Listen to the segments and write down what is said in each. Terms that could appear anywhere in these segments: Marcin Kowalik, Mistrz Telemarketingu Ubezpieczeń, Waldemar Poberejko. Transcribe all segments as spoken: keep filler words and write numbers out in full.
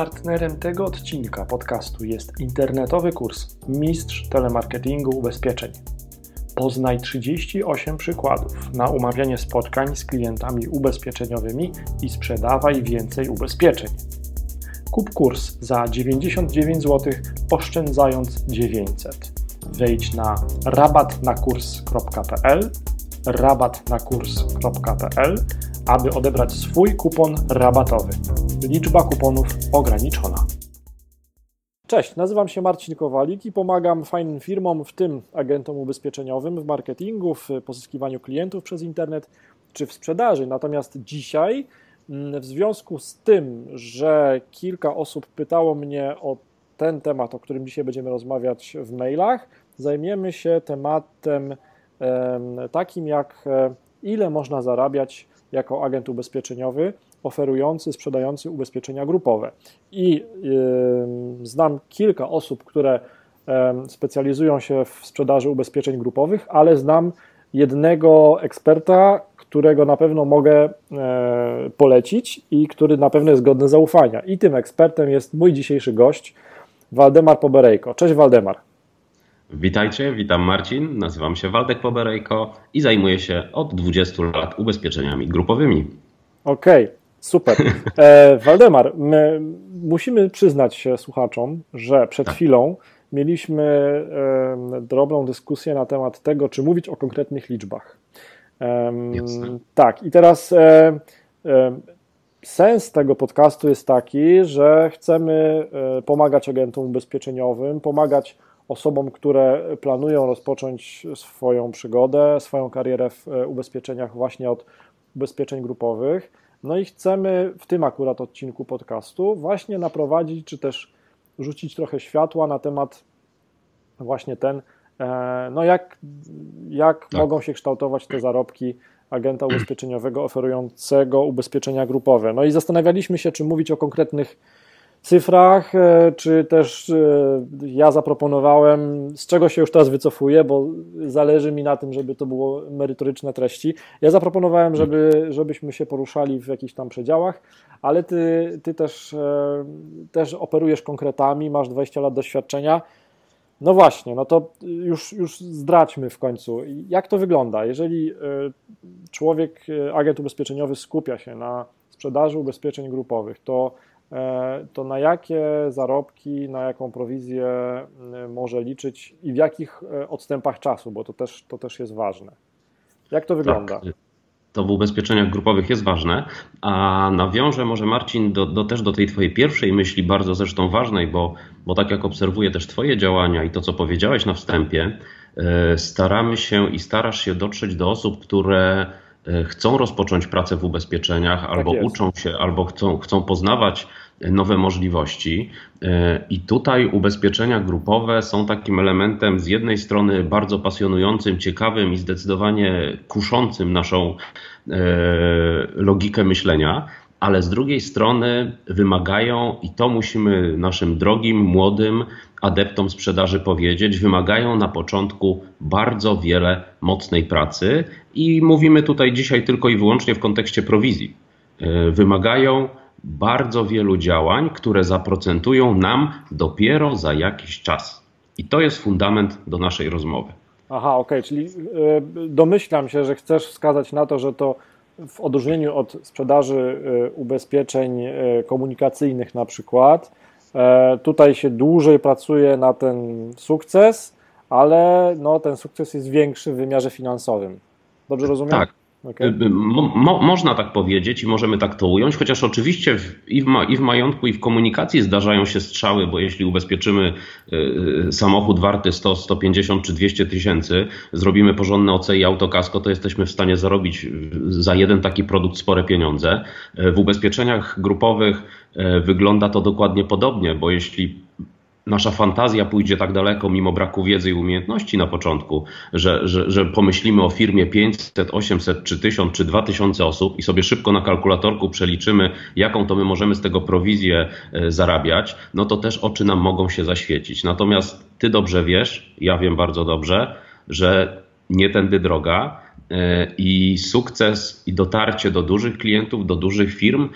partnerem tego odcinka podcastu jest internetowy kurs Mistrz Telemarketingu Ubezpieczeń. Poznaj trzydzieści osiem przykładów na umawianie spotkań z klientami ubezpieczeniowymi i sprzedawaj więcej ubezpieczeń. Kup kurs za dziewięćdziesiąt dziewięć złotych, oszczędzając dziewięćset. Wejdź na rabat na kurs kropka p l, rabat na kurs kropka p l, aby odebrać swój kupon rabatowy. Liczba kuponów ograniczona. Cześć, nazywam się Marcin Kowalik i pomagam fajnym firmom, w tym agentom ubezpieczeniowym, w marketingu, w pozyskiwaniu klientów przez internet czy w sprzedaży. Natomiast dzisiaj, w związku z tym, że kilka osób pytało mnie o ten temat, o którym dzisiaj będziemy rozmawiać w mailach, zajmiemy się tematem takim jak ile można zarabiać jako agent ubezpieczeniowy oferujący, sprzedający ubezpieczenia grupowe. I yy, znam kilka osób, które yy, specjalizują się w sprzedaży ubezpieczeń grupowych, ale znam jednego eksperta, którego na pewno mogę yy, polecić i który na pewno jest godny zaufania. I tym ekspertem jest mój dzisiejszy gość, Waldemar Poberejko. Cześć Waldemar. Witajcie, witam Marcin, nazywam się Waldek Poberejko i zajmuję się od dwudziestu lat ubezpieczeniami grupowymi. Okej, okay, super. E, Waldemar, my musimy przyznać się słuchaczom, że przed tak. chwilą mieliśmy e, drobną dyskusję na temat tego, czy mówić o konkretnych liczbach. E, tak, i teraz e, e, sens tego podcastu jest taki, że chcemy e, pomagać agentom ubezpieczeniowym, pomagać osobom, które planują rozpocząć swoją przygodę, swoją karierę w ubezpieczeniach właśnie od ubezpieczeń grupowych. No i chcemy w tym akurat odcinku podcastu właśnie naprowadzić, czy też rzucić trochę światła na temat właśnie ten, no jak, jak tak. mogą się kształtować te zarobki agenta ubezpieczeniowego oferującego ubezpieczenia grupowe. No i zastanawialiśmy się, czy mówić o konkretnych cyfrach, czy też ja zaproponowałem, z czego się już teraz wycofuję, bo zależy mi na tym, żeby to było merytoryczne treści. Ja zaproponowałem, żeby, żebyśmy się poruszali w jakichś tam przedziałach, ale ty, ty też, też operujesz konkretami, masz dwadzieścia lat doświadczenia. No właśnie, no to już, już zdradźmy w końcu. Jak to wygląda, jeżeli człowiek, agent ubezpieczeniowy skupia się na sprzedaży ubezpieczeń grupowych, to to na jakie zarobki, na jaką prowizję może liczyć i w jakich odstępach czasu, bo to też, to też jest ważne. Jak to wygląda? Tak. To w ubezpieczeniach grupowych jest ważne, a nawiążę może Marcin do, do też do tej twojej pierwszej myśli, bardzo zresztą ważnej, bo, bo tak jak obserwuję też twoje działania i to, co powiedziałeś na wstępie, staramy się i starasz się dotrzeć do osób, które chcą rozpocząć pracę w ubezpieczeniach, tak albo jest. uczą się, albo chcą, chcą poznawać nowe możliwości. I tutaj ubezpieczenia grupowe są takim elementem z jednej strony bardzo pasjonującym, ciekawym i zdecydowanie kuszącym naszą logikę myślenia, ale z drugiej strony wymagają, i to musimy naszym drogim, młodym adeptom sprzedaży powiedzieć, wymagają na początku bardzo wiele mocnej pracy i mówimy tutaj dzisiaj tylko i wyłącznie w kontekście prowizji. Wymagają bardzo wielu działań, które zaprocentują nam dopiero za jakiś czas. I to jest fundament do naszej rozmowy. Aha, okej, okay, czyli domyślam się, że chcesz wskazać na to, że to w odróżnieniu od sprzedaży ubezpieczeń komunikacyjnych na przykład, tutaj się dłużej pracuje na ten sukces, ale no, ten sukces jest większy w wymiarze finansowym. Dobrze rozumiem? Tak. Okay. Mo- mo- można tak powiedzieć i możemy tak to ująć, chociaż oczywiście w, i, w ma- i w majątku, i w komunikacji zdarzają się strzały, bo jeśli ubezpieczymy y, samochód warty sto, sto pięćdziesiąt czy dwieście tysięcy, zrobimy porządne O C i autokasko, to jesteśmy w stanie zarobić za jeden taki produkt spore pieniądze. W ubezpieczeniach grupowych y, wygląda to dokładnie podobnie, bo jeśli nasza fantazja pójdzie tak daleko mimo braku wiedzy i umiejętności na początku, że, że, że pomyślimy o firmie pięćset, osiemset, czy tysiąc, czy dwa tysiące osób i sobie szybko na kalkulatorku przeliczymy, jaką to my możemy z tego prowizję zarabiać, no to też oczy nam mogą się zaświecić. Natomiast ty dobrze wiesz, ja wiem bardzo dobrze, że nie tędy droga i sukces i dotarcie do dużych klientów, do dużych firm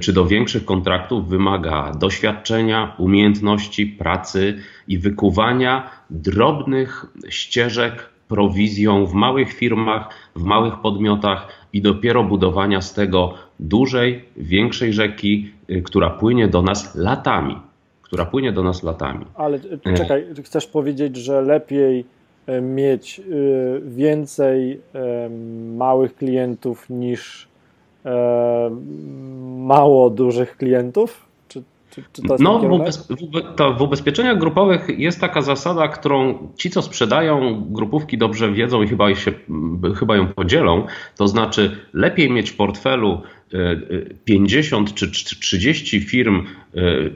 czy do większych kontraktów wymaga doświadczenia, umiejętności, pracy i wykuwania drobnych ścieżek prowizją w małych firmach, w małych podmiotach i dopiero budowania z tego dużej, większej rzeki, która płynie do nas latami. Która płynie do nas latami. Ale czekaj, chcesz powiedzieć, że lepiej mieć więcej małych klientów niż mało dużych klientów? Czy, czy to no, w, ubez, w, to w ubezpieczeniach grupowych jest taka zasada, którą ci, co sprzedają grupówki, dobrze wiedzą i chyba, się, chyba ją podzielą. To znaczy, lepiej mieć w portfelu pięćdziesiąt czy trzydzieści firm,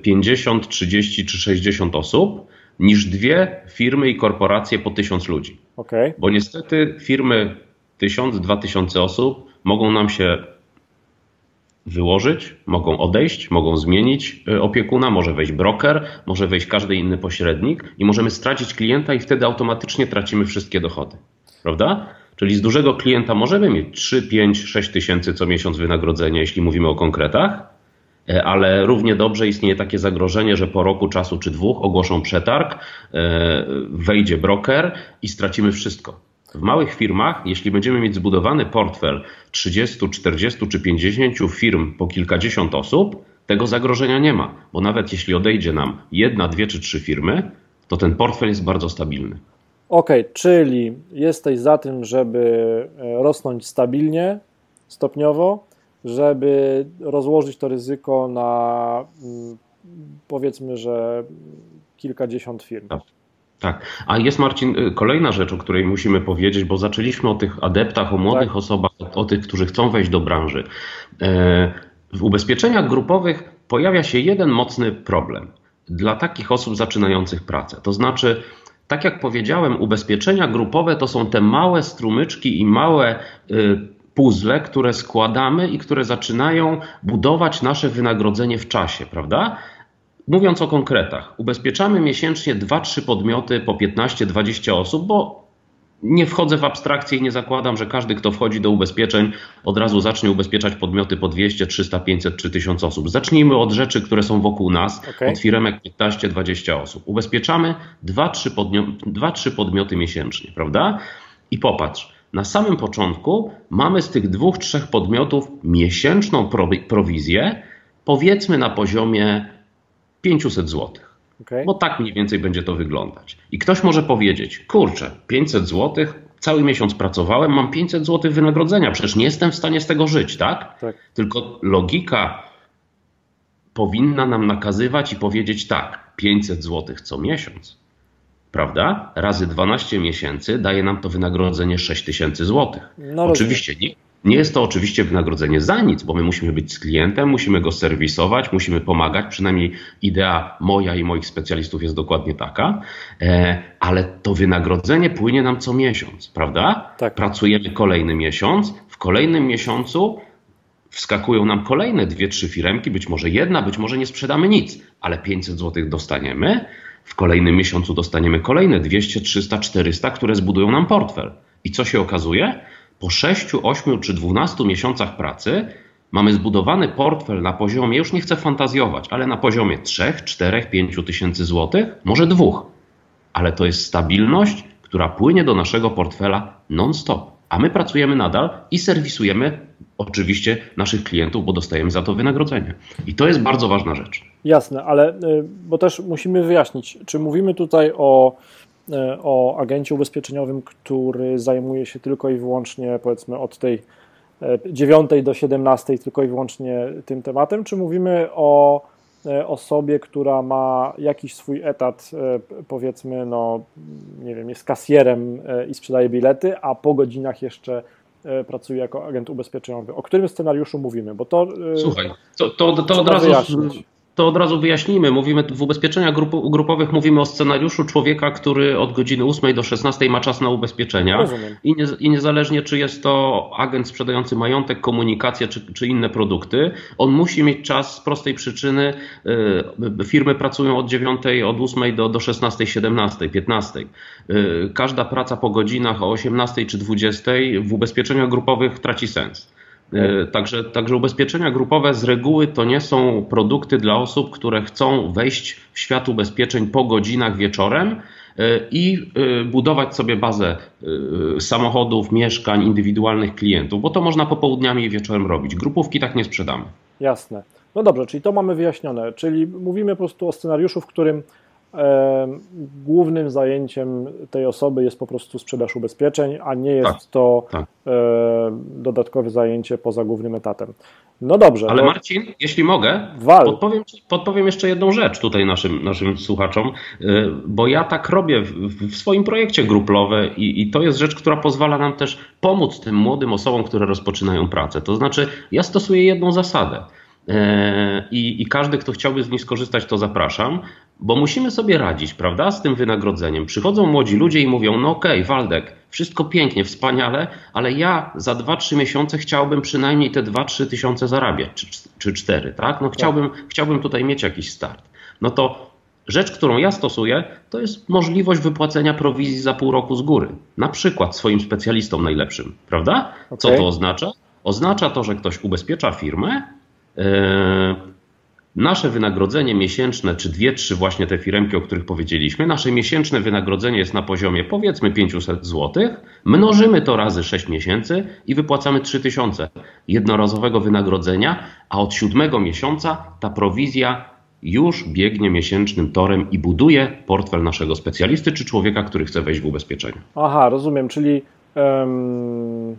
pięćdziesiąt, trzydzieści czy sześćdziesiąt osób, niż dwie firmy i korporacje po tysiąc ludzi. Okay. Bo niestety firmy tysiąc, dwa tysiące osób mogą nam się wyłożyć, mogą odejść, mogą zmienić opiekuna, może wejść broker, może wejść każdy inny pośrednik i możemy stracić klienta i wtedy automatycznie tracimy wszystkie dochody. Prawda? Czyli z dużego klienta możemy mieć trzy, pięć, sześć tysięcy co miesiąc wynagrodzenia, jeśli mówimy o konkretach, ale równie dobrze istnieje takie zagrożenie, że po roku czasu czy dwóch ogłoszą przetarg, wejdzie broker i stracimy wszystko. W małych firmach, jeśli będziemy mieć zbudowany portfel trzydziestu, czterdziestu czy pięćdziesięciu firm po kilkadziesiąt osób, tego zagrożenia nie ma, bo nawet jeśli odejdzie nam jedna, dwie czy trzy firmy, to ten portfel jest bardzo stabilny. Okej, okay, czyli jesteś za tym, żeby rosnąć stabilnie, stopniowo, żeby rozłożyć to ryzyko na powiedzmy, że kilkadziesiąt firm. Tak. Tak. A jest, Marcin, kolejna rzecz, o której musimy powiedzieć, bo zaczęliśmy o tych adeptach, o młodych tak. osobach, o tych, którzy chcą wejść do branży. W ubezpieczeniach grupowych pojawia się jeden mocny problem dla takich osób zaczynających pracę. To znaczy, tak jak powiedziałem, ubezpieczenia grupowe to są te małe strumyczki i małe puzzle, które składamy i które zaczynają budować nasze wynagrodzenie w czasie, prawda? Mówiąc o konkretach, ubezpieczamy miesięcznie dwa trzy podmioty po piętnaście dwadzieścia osób, bo nie wchodzę w abstrakcję i nie zakładam, że każdy, kto wchodzi do ubezpieczeń, od razu zacznie ubezpieczać podmioty po dwieście, trzysta, pięćset czy tysiąc osób. Zacznijmy od rzeczy, które są wokół nas, okay. od firemek piętnaście dwadzieścia osób. Ubezpieczamy dwa trzy podmioty miesięcznie, prawda? I popatrz, na samym początku mamy z tych dwóch trzech podmiotów miesięczną prowizję, powiedzmy na poziomie pięćset złotych, okay. bo tak mniej więcej będzie to wyglądać. I ktoś może powiedzieć, kurczę, pięćset złotych, cały miesiąc pracowałem, mam pięćset złotych wynagrodzenia, przecież nie jestem w stanie z tego żyć, tak? tak? Tylko logika powinna nam nakazywać i powiedzieć tak, pięćset złotych co miesiąc, prawda? Razy dwanaście miesięcy daje nam to wynagrodzenie sześć tysięcy złotych. No oczywiście nie. Nie jest to oczywiście wynagrodzenie za nic, bo my musimy być z klientem, musimy go serwisować, musimy pomagać, przynajmniej idea moja i moich specjalistów jest dokładnie taka, ale to wynagrodzenie płynie nam co miesiąc, prawda? Tak. Pracujemy kolejny miesiąc, w kolejnym miesiącu wskakują nam kolejne dwie, trzy firemki, być może jedna, być może nie sprzedamy nic, ale pięćset złotych dostaniemy, w kolejnym miesiącu dostaniemy kolejne dwieście, trzysta, czterysta, które zbudują nam portfel. I co się okazuje? Po sześciu, ośmiu czy dwunastu miesiącach pracy mamy zbudowany portfel na poziomie, już nie chcę fantazjować, ale na poziomie trzech, czterech, pięciu tysięcy złotych, może dwóch. Ale to jest stabilność, która płynie do naszego portfela non-stop. A my pracujemy nadal i serwisujemy oczywiście naszych klientów, bo dostajemy za to wynagrodzenie. I to jest bardzo ważna rzecz. Jasne, ale bo też musimy wyjaśnić, czy mówimy tutaj o... o agencie ubezpieczeniowym, który zajmuje się tylko i wyłącznie powiedzmy od tej dziewiątej do siedemnastej tylko i wyłącznie tym tematem, czy mówimy o osobie, która ma jakiś swój etat, powiedzmy, no nie wiem, jest kasjerem i sprzedaje bilety, a po godzinach jeszcze pracuje jako agent ubezpieczeniowy. O którym scenariuszu mówimy? Bo to... Słuchaj, to, to, to, to od razu... to od razu wyjaśnijmy. Mówimy w ubezpieczeniach grup, grupowych mówimy o scenariuszu człowieka, który od godziny ósmej do szesnastej ma czas na ubezpieczenia. Rozumiem. I, nie, i niezależnie czy jest to agent sprzedający majątek, komunikację czy, czy inne produkty, on musi mieć czas z prostej przyczyny. Yy, firmy pracują od dziewiątej, od ósmej do, do szesnastej, siedemnastej, piętnastej. Yy, każda praca po godzinach o osiemnastej czy dwudziestej w ubezpieczeniach grupowych traci sens. Także, także ubezpieczenia grupowe z reguły to nie są produkty dla osób, które chcą wejść w świat ubezpieczeń po godzinach wieczorem i budować sobie bazę samochodów, mieszkań, indywidualnych klientów, bo to można popołudniami i wieczorem robić. Grupówki tak nie sprzedamy. Jasne. No dobrze, czyli to mamy wyjaśnione. Czyli mówimy po prostu o scenariuszu, w którym e, głównym zajęciem tej osoby jest po prostu sprzedaż ubezpieczeń, a nie jest tak, to... Tak. dodatkowe zajęcie poza głównym etatem. No dobrze. Ale Marcin, jeśli mogę, podpowiem, podpowiem jeszcze jedną rzecz tutaj naszym, naszym słuchaczom, bo ja tak robię w swoim projekcie gruplowe i, i to jest rzecz, która pozwala nam też pomóc tym młodym osobom, które rozpoczynają pracę. To znaczy, ja stosuję jedną zasadę i, i każdy, kto chciałby z niej skorzystać, to zapraszam, bo musimy sobie radzić, prawda, z tym wynagrodzeniem. Przychodzą młodzi ludzie i mówią, no okej, okay, Waldek, wszystko pięknie, wspaniale, ale ja za dwa trzy miesiące chciałbym przynajmniej te dwa trzy tysiące zarabiać, czy, czy cztery, tak? No chciałbym, tak. chciałbym tutaj mieć jakiś start. No to rzecz, którą ja stosuję, to jest możliwość wypłacenia prowizji za pół roku z góry. Na przykład swoim specjalistom najlepszym, prawda? Okay. Co to oznacza? Oznacza to, że ktoś ubezpiecza firmę, yy, nasze wynagrodzenie miesięczne, czy dwie, trzy właśnie te firemki, o których powiedzieliśmy, nasze miesięczne wynagrodzenie jest na poziomie powiedzmy pięćset złotych, mnożymy to razy sześć miesięcy i wypłacamy trzy tysiące jednorazowego wynagrodzenia, a od siódmego miesiąca ta prowizja już biegnie miesięcznym torem i buduje portfel naszego specjalisty, czy człowieka, który chce wejść w ubezpieczenie. Aha, rozumiem, czyli... Um...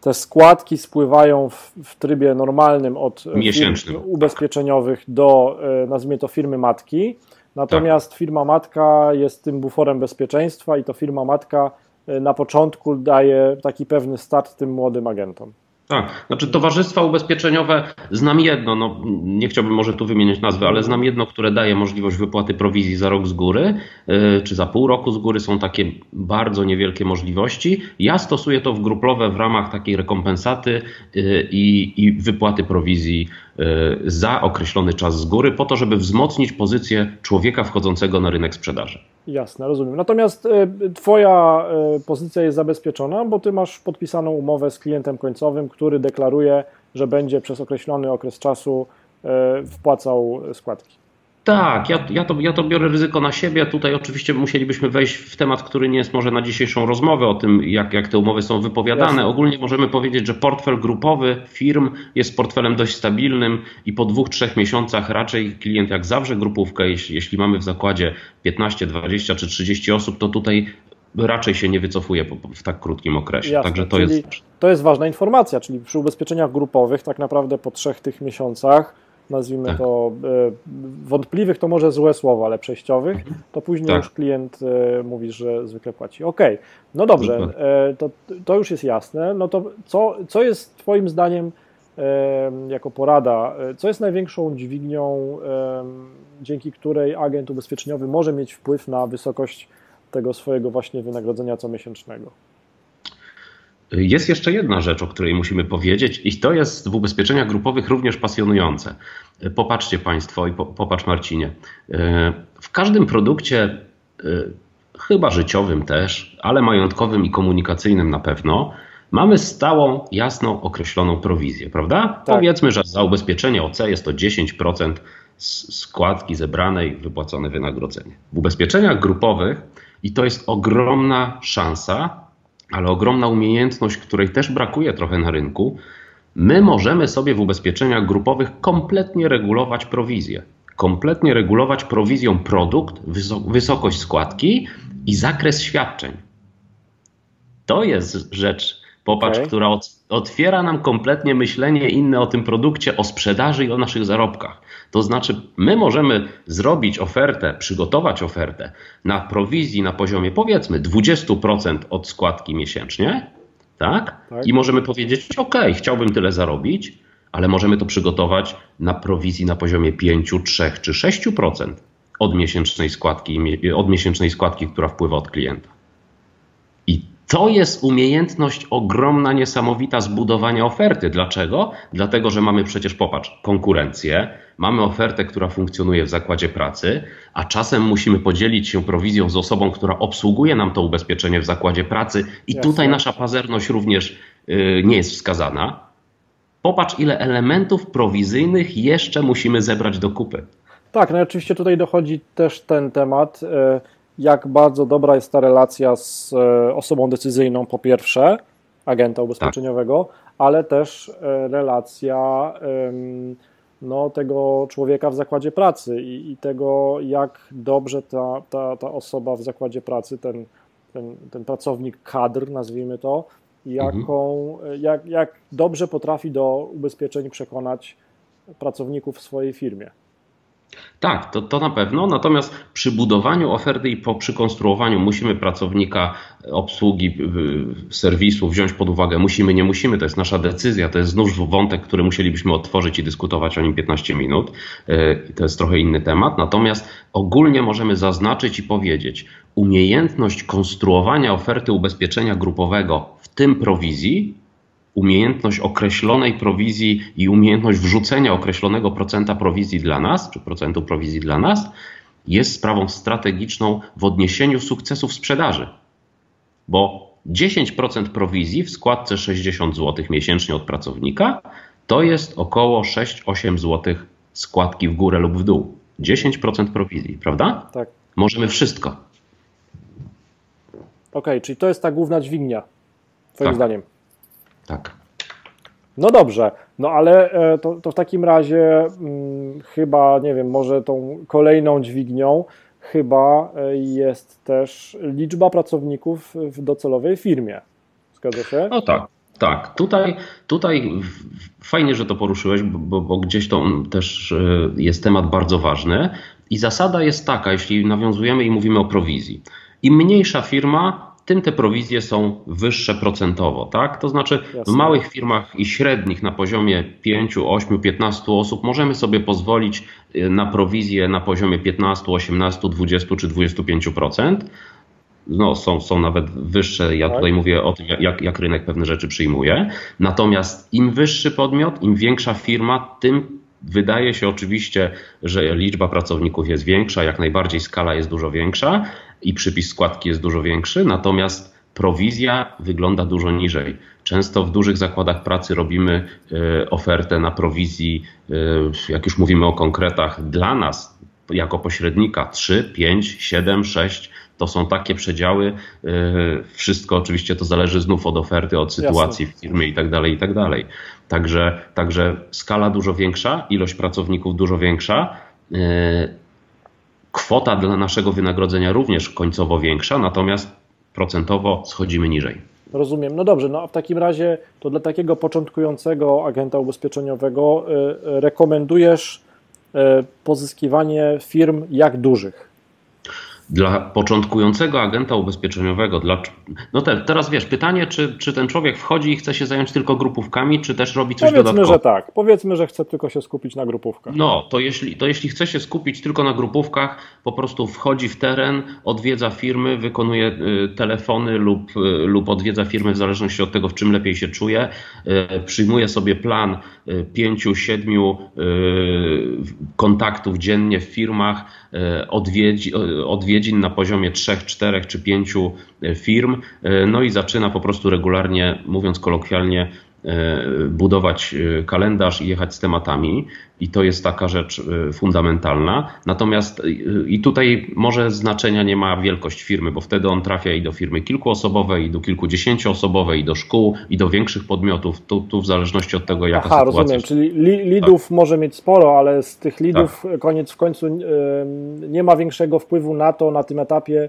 Te składki spływają w, w trybie normalnym od miesięcznym ubezpieczeniowych do, nazwijmy to, firmy matki, natomiast tak. firma matka jest tym buforem bezpieczeństwa i to firma matka na początku daje taki pewny start tym młodym agentom. Tak, znaczy towarzystwa ubezpieczeniowe, znam jedno, no nie chciałbym może tu wymieniać nazwy, ale znam jedno, które daje możliwość wypłaty prowizji za rok z góry, yy, czy za pół roku z góry, są takie bardzo niewielkie możliwości. Ja stosuję to w gruplowe w ramach takiej rekompensaty yy, i, i wypłaty prowizji yy, za określony czas z góry, po to, żeby wzmocnić pozycję człowieka wchodzącego na rynek sprzedaży. Jasne, rozumiem. Natomiast y, twoja y, pozycja jest zabezpieczona, bo ty masz podpisaną umowę z klientem końcowym, który deklaruje, że będzie przez określony okres czasu y, wpłacał składki. Tak, ja, ja, to, ja to biorę ryzyko na siebie. Tutaj oczywiście musielibyśmy wejść w temat, który nie jest może na dzisiejszą rozmowę, o tym, jak, jak te umowy są wypowiadane. Jasne. Ogólnie możemy powiedzieć, że portfel grupowy firm jest portfelem dość stabilnym i po dwóch, trzech miesiącach raczej klient jak zawrze grupówkę, jeśli, jeśli mamy w zakładzie piętnaście, dwadzieścia czy trzydzieści osób, to tutaj raczej się nie wycofuje w tak krótkim okresie. Jasne, Także to jest... to jest ważna informacja, czyli przy ubezpieczeniach grupowych tak naprawdę po trzech tych miesiącach, nazwijmy tak. to y, wątpliwych, to może złe słowo, ale przejściowych, to później tak. już klient y, mówi, że zwykle płaci. Okej, okay. no dobrze, y, to, to już jest jasne. No to co, co jest twoim zdaniem y, jako porada, co jest największą dźwignią, y, dzięki której agent ubezpieczeniowy może mieć wpływ na wysokość tego swojego właśnie wynagrodzenia comiesięcznego? Jest jeszcze jedna rzecz, o której musimy powiedzieć i to jest w ubezpieczeniach grupowych również pasjonujące. Popatrzcie Państwo i po, popatrz Marcinie. W każdym produkcie, chyba życiowym też, ale majątkowym i komunikacyjnym na pewno, mamy stałą, jasno określoną prowizję, prawda? Tak. Powiedzmy, że za ubezpieczenie O C jest to dziesięć procent składki zebranej, wypłacone wynagrodzenie. W ubezpieczeniach grupowych i to jest ogromna szansa, ale ogromna umiejętność, której też brakuje trochę na rynku, my możemy sobie w ubezpieczeniach grupowych kompletnie regulować prowizję. Kompletnie regulować prowizją produkt, wysokość składki i zakres świadczeń. To jest rzecz, popatrz, okay. która otwiera nam kompletnie myślenie inne o tym produkcie, o sprzedaży i o naszych zarobkach. To znaczy my możemy zrobić ofertę, przygotować ofertę na prowizji na poziomie powiedzmy dwadzieścia procent od składki miesięcznie, tak? tak? I możemy powiedzieć, ok, chciałbym tyle zarobić, ale możemy to przygotować na prowizji na poziomie pięć, trzy czy sześć procent od miesięcznej składki, od miesięcznej składki, która wpływa od klienta. I to jest umiejętność ogromna, niesamowita zbudowania oferty. Dlaczego? Dlatego, że mamy przecież, popatrz, konkurencję, mamy ofertę, która funkcjonuje w zakładzie pracy, a czasem musimy podzielić się prowizją z osobą, która obsługuje nam to ubezpieczenie w zakładzie pracy i Jasne. Tutaj nasza pazerność również yy, nie jest wskazana. Popatrz, ile elementów prowizyjnych jeszcze musimy zebrać do kupy. Tak, no i oczywiście tutaj dochodzi też ten temat, jak bardzo dobra jest ta relacja z osobą decyzyjną, po pierwsze, agenta ubezpieczeniowego, tak. ale też relacja no, tego człowieka w zakładzie pracy i, i tego, jak dobrze ta, ta, ta osoba w zakładzie pracy, ten, ten, ten pracownik kadr, nazwijmy to, jaką, jak, jak dobrze potrafi do ubezpieczeń przekonać pracowników w swojej firmie. Tak, to, to na pewno, natomiast przy budowaniu oferty i po, przy konstruowaniu musimy pracownika obsługi serwisu wziąć pod uwagę, musimy, nie musimy, to jest nasza decyzja, to jest znów wątek, który musielibyśmy otworzyć i dyskutować o nim piętnaście minut, to jest trochę inny temat, natomiast ogólnie możemy zaznaczyć i powiedzieć, umiejętność konstruowania oferty ubezpieczenia grupowego, w tym prowizji, umiejętność określonej prowizji i umiejętność wrzucenia określonego procenta prowizji dla nas, czy procentu prowizji dla nas, jest sprawą strategiczną w odniesieniu sukcesów sprzedaży. Bo dziesięć procent prowizji w składce sześćdziesiąt złotych miesięcznie od pracownika to jest około sześć do ośmiu złotych składki w górę lub w dół. dziesięć procent prowizji, prawda? Tak. Możemy wszystko. Okej, czyli to jest ta główna dźwignia, twoim tak. zdaniem. Tak. No dobrze, no ale to, to w takim razie hmm, chyba, nie wiem, może tą kolejną dźwignią chyba jest też liczba pracowników w docelowej firmie. Zgadza się? No tak, tak. Tutaj, tutaj fajnie, że to poruszyłeś, bo, bo gdzieś to też jest temat bardzo ważny i zasada jest taka, jeśli nawiązujemy i mówimy o prowizji. Im mniejsza firma, tym te prowizje są wyższe procentowo, tak? To znaczy w małych firmach i średnich na poziomie pięć, osiem, piętnaście osób możemy sobie pozwolić na prowizje na poziomie piętnaście, osiemnaście, dwadzieścia czy dwadzieścia pięć procent. No, są, są nawet wyższe, ja tutaj mówię o tym, jak, jak rynek pewne rzeczy przyjmuje. Natomiast im wyższy podmiot, im większa firma, tym wydaje się oczywiście, że liczba pracowników jest większa, jak najbardziej skala jest dużo większa i przypis składki jest dużo większy, natomiast prowizja wygląda dużo niżej. Często w dużych zakładach pracy robimy y, ofertę na prowizji, y, jak już mówimy o konkretach, dla nas jako pośrednika trzy, pięć, siedem, sześć, to są takie przedziały, y, wszystko oczywiście to zależy znów od oferty, od sytuacji Jasne. W firmie i tak dalej, i tak dalej. Także, także skala dużo większa, ilość pracowników dużo większa, y, kwota dla naszego wynagrodzenia również końcowo większa, natomiast procentowo schodzimy niżej. Rozumiem. No dobrze, no a w takim razie to dla takiego początkującego agenta ubezpieczeniowego y, rekomendujesz y, pozyskiwanie firm jak dużych? Dla początkującego agenta ubezpieczeniowego, dla, no te, teraz wiesz, pytanie, czy, czy ten człowiek wchodzi i chce się zająć tylko grupówkami, czy też robi coś dodatkowego? Powiedzmy, że tak. Powiedzmy, że chce tylko się skupić na grupówkach. No, to jeśli, to jeśli chce się skupić tylko na grupówkach, po prostu wchodzi w teren, odwiedza firmy, wykonuje y, telefony lub, y, lub odwiedza firmy w zależności od tego, w czym lepiej się czuje, y, przyjmuje sobie plan y, pięciu, siedmiu y, kontaktów dziennie w firmach, y, odwiedzi, y, odwiedzi na poziomie trzech, czterech czy pięciu firm, no i zaczyna po prostu regularnie, mówiąc kolokwialnie, budować kalendarz i jechać z tematami i to jest taka rzecz fundamentalna. Natomiast i tutaj może znaczenia nie ma wielkość firmy, bo wtedy on trafia i do firmy kilkuosobowej, i do kilkudziesięcioosobowej, i do szkół, i do większych podmiotów. Tu, tu w zależności od tego, jaka Aha, sytuacja. Rozumiem, czyli li, lidów tak. może mieć sporo, ale z tych lidów tak. koniec w końcu yy, nie ma większego wpływu na to, na tym etapie,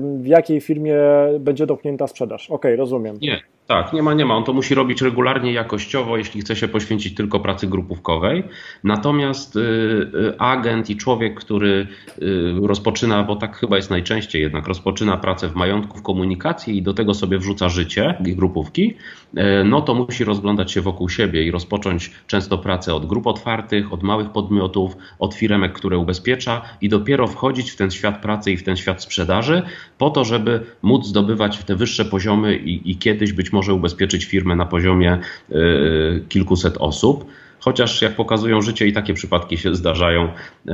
w jakiej firmie będzie dotknięta sprzedaż. Okej, rozumiem. Nie, Tak, nie ma, nie ma. On to musi robić regularnie, jakościowo, jeśli chce się poświęcić tylko pracy grupówkowej. Natomiast y, y, agent i człowiek, który y, rozpoczyna, bo tak chyba jest najczęściej jednak, rozpoczyna pracę w majątku, w komunikacji i do tego sobie wrzuca życie grupówki, y, no to musi rozglądać się wokół siebie i rozpocząć często pracę od grup otwartych, od małych podmiotów, od firemek, które ubezpiecza i dopiero wchodzić w ten świat pracy i w ten świat sprzedaży po to, żeby móc zdobywać te wyższe poziomy i, i kiedyś być może może ubezpieczyć firmę na poziomie y, kilkuset osób. Chociaż jak pokazują życie i takie przypadki się zdarzają. Y,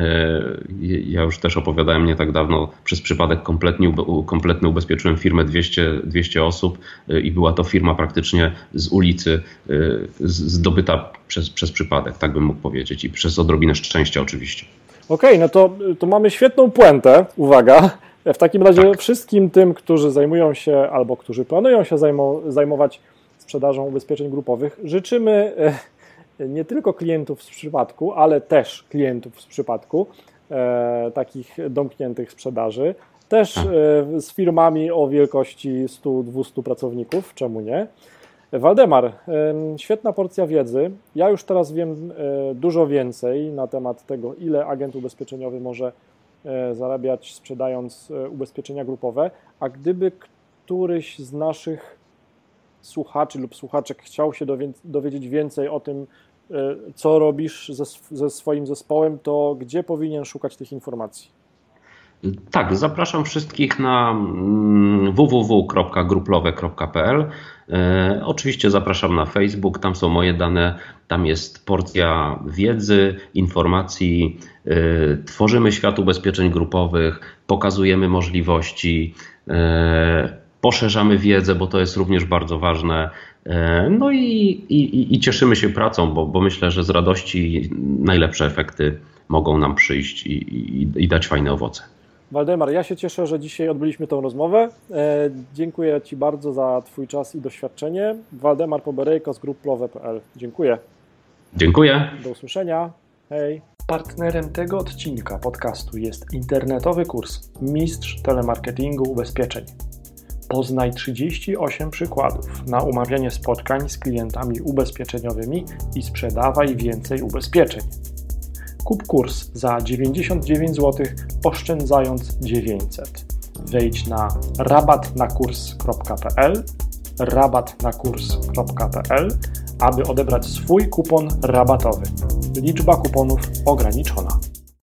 ja już też opowiadałem nie tak dawno, przez przypadek kompletnie, kompletnie ubezpieczyłem firmę dwieście, dwieście osób y, i była to firma praktycznie z ulicy y, zdobyta przez, przez przypadek, tak bym mógł powiedzieć. I przez odrobinę szczęścia oczywiście. Okej, okay, no to, to mamy świetną puentę. Uwaga. W takim razie tak. Wszystkim tym, którzy zajmują się albo którzy planują się zajmo, zajmować sprzedażą ubezpieczeń grupowych, życzymy nie tylko klientów z przypadku, ale też klientów z przypadku, e, takich domkniętych sprzedaży, też e, z firmami o wielkości sto do dwustu pracowników, czemu nie. Waldemar, e, świetna porcja wiedzy. Ja już teraz wiem e, dużo więcej na temat tego, ile agent ubezpieczeniowy może zarabiać sprzedając ubezpieczenia grupowe, a gdyby któryś z naszych słuchaczy lub słuchaczek chciał się dowiedzieć więcej o tym, co robisz ze, ze swoim zespołem, to gdzie powinien szukać tych informacji? Tak, zapraszam wszystkich na w w w kropka gruplowe kropka p l. E, oczywiście zapraszam na Facebook, tam są moje dane, tam jest porcja wiedzy, informacji, e, tworzymy świat ubezpieczeń grupowych, pokazujemy możliwości, e, poszerzamy wiedzę, bo to jest również bardzo ważne. No i, i, i cieszymy się pracą, bo, bo myślę, że z radości najlepsze efekty mogą nam przyjść i, i, i dać fajne owoce. Waldemar, ja się cieszę, że dzisiaj odbyliśmy tę rozmowę. E, dziękuję Ci bardzo za Twój czas i doświadczenie. Waldemar Poberejko z gruplowe kropka p l. Dziękuję. Dziękuję. Do usłyszenia. Hej. Partnerem tego odcinka podcastu jest internetowy kurs Mistrz Telemarketingu Ubezpieczeń. Poznaj trzydzieści osiem przykładów na umawianie spotkań z klientami ubezpieczeniowymi i sprzedawaj więcej ubezpieczeń. Kup kurs za dziewięćdziesiąt dziewięć złotych, oszczędzając dziewięćset. Wejdź na rabat na kurs kropka p l, rabat na kurs kropka p l, aby odebrać swój kupon rabatowy. Liczba kuponów ograniczona.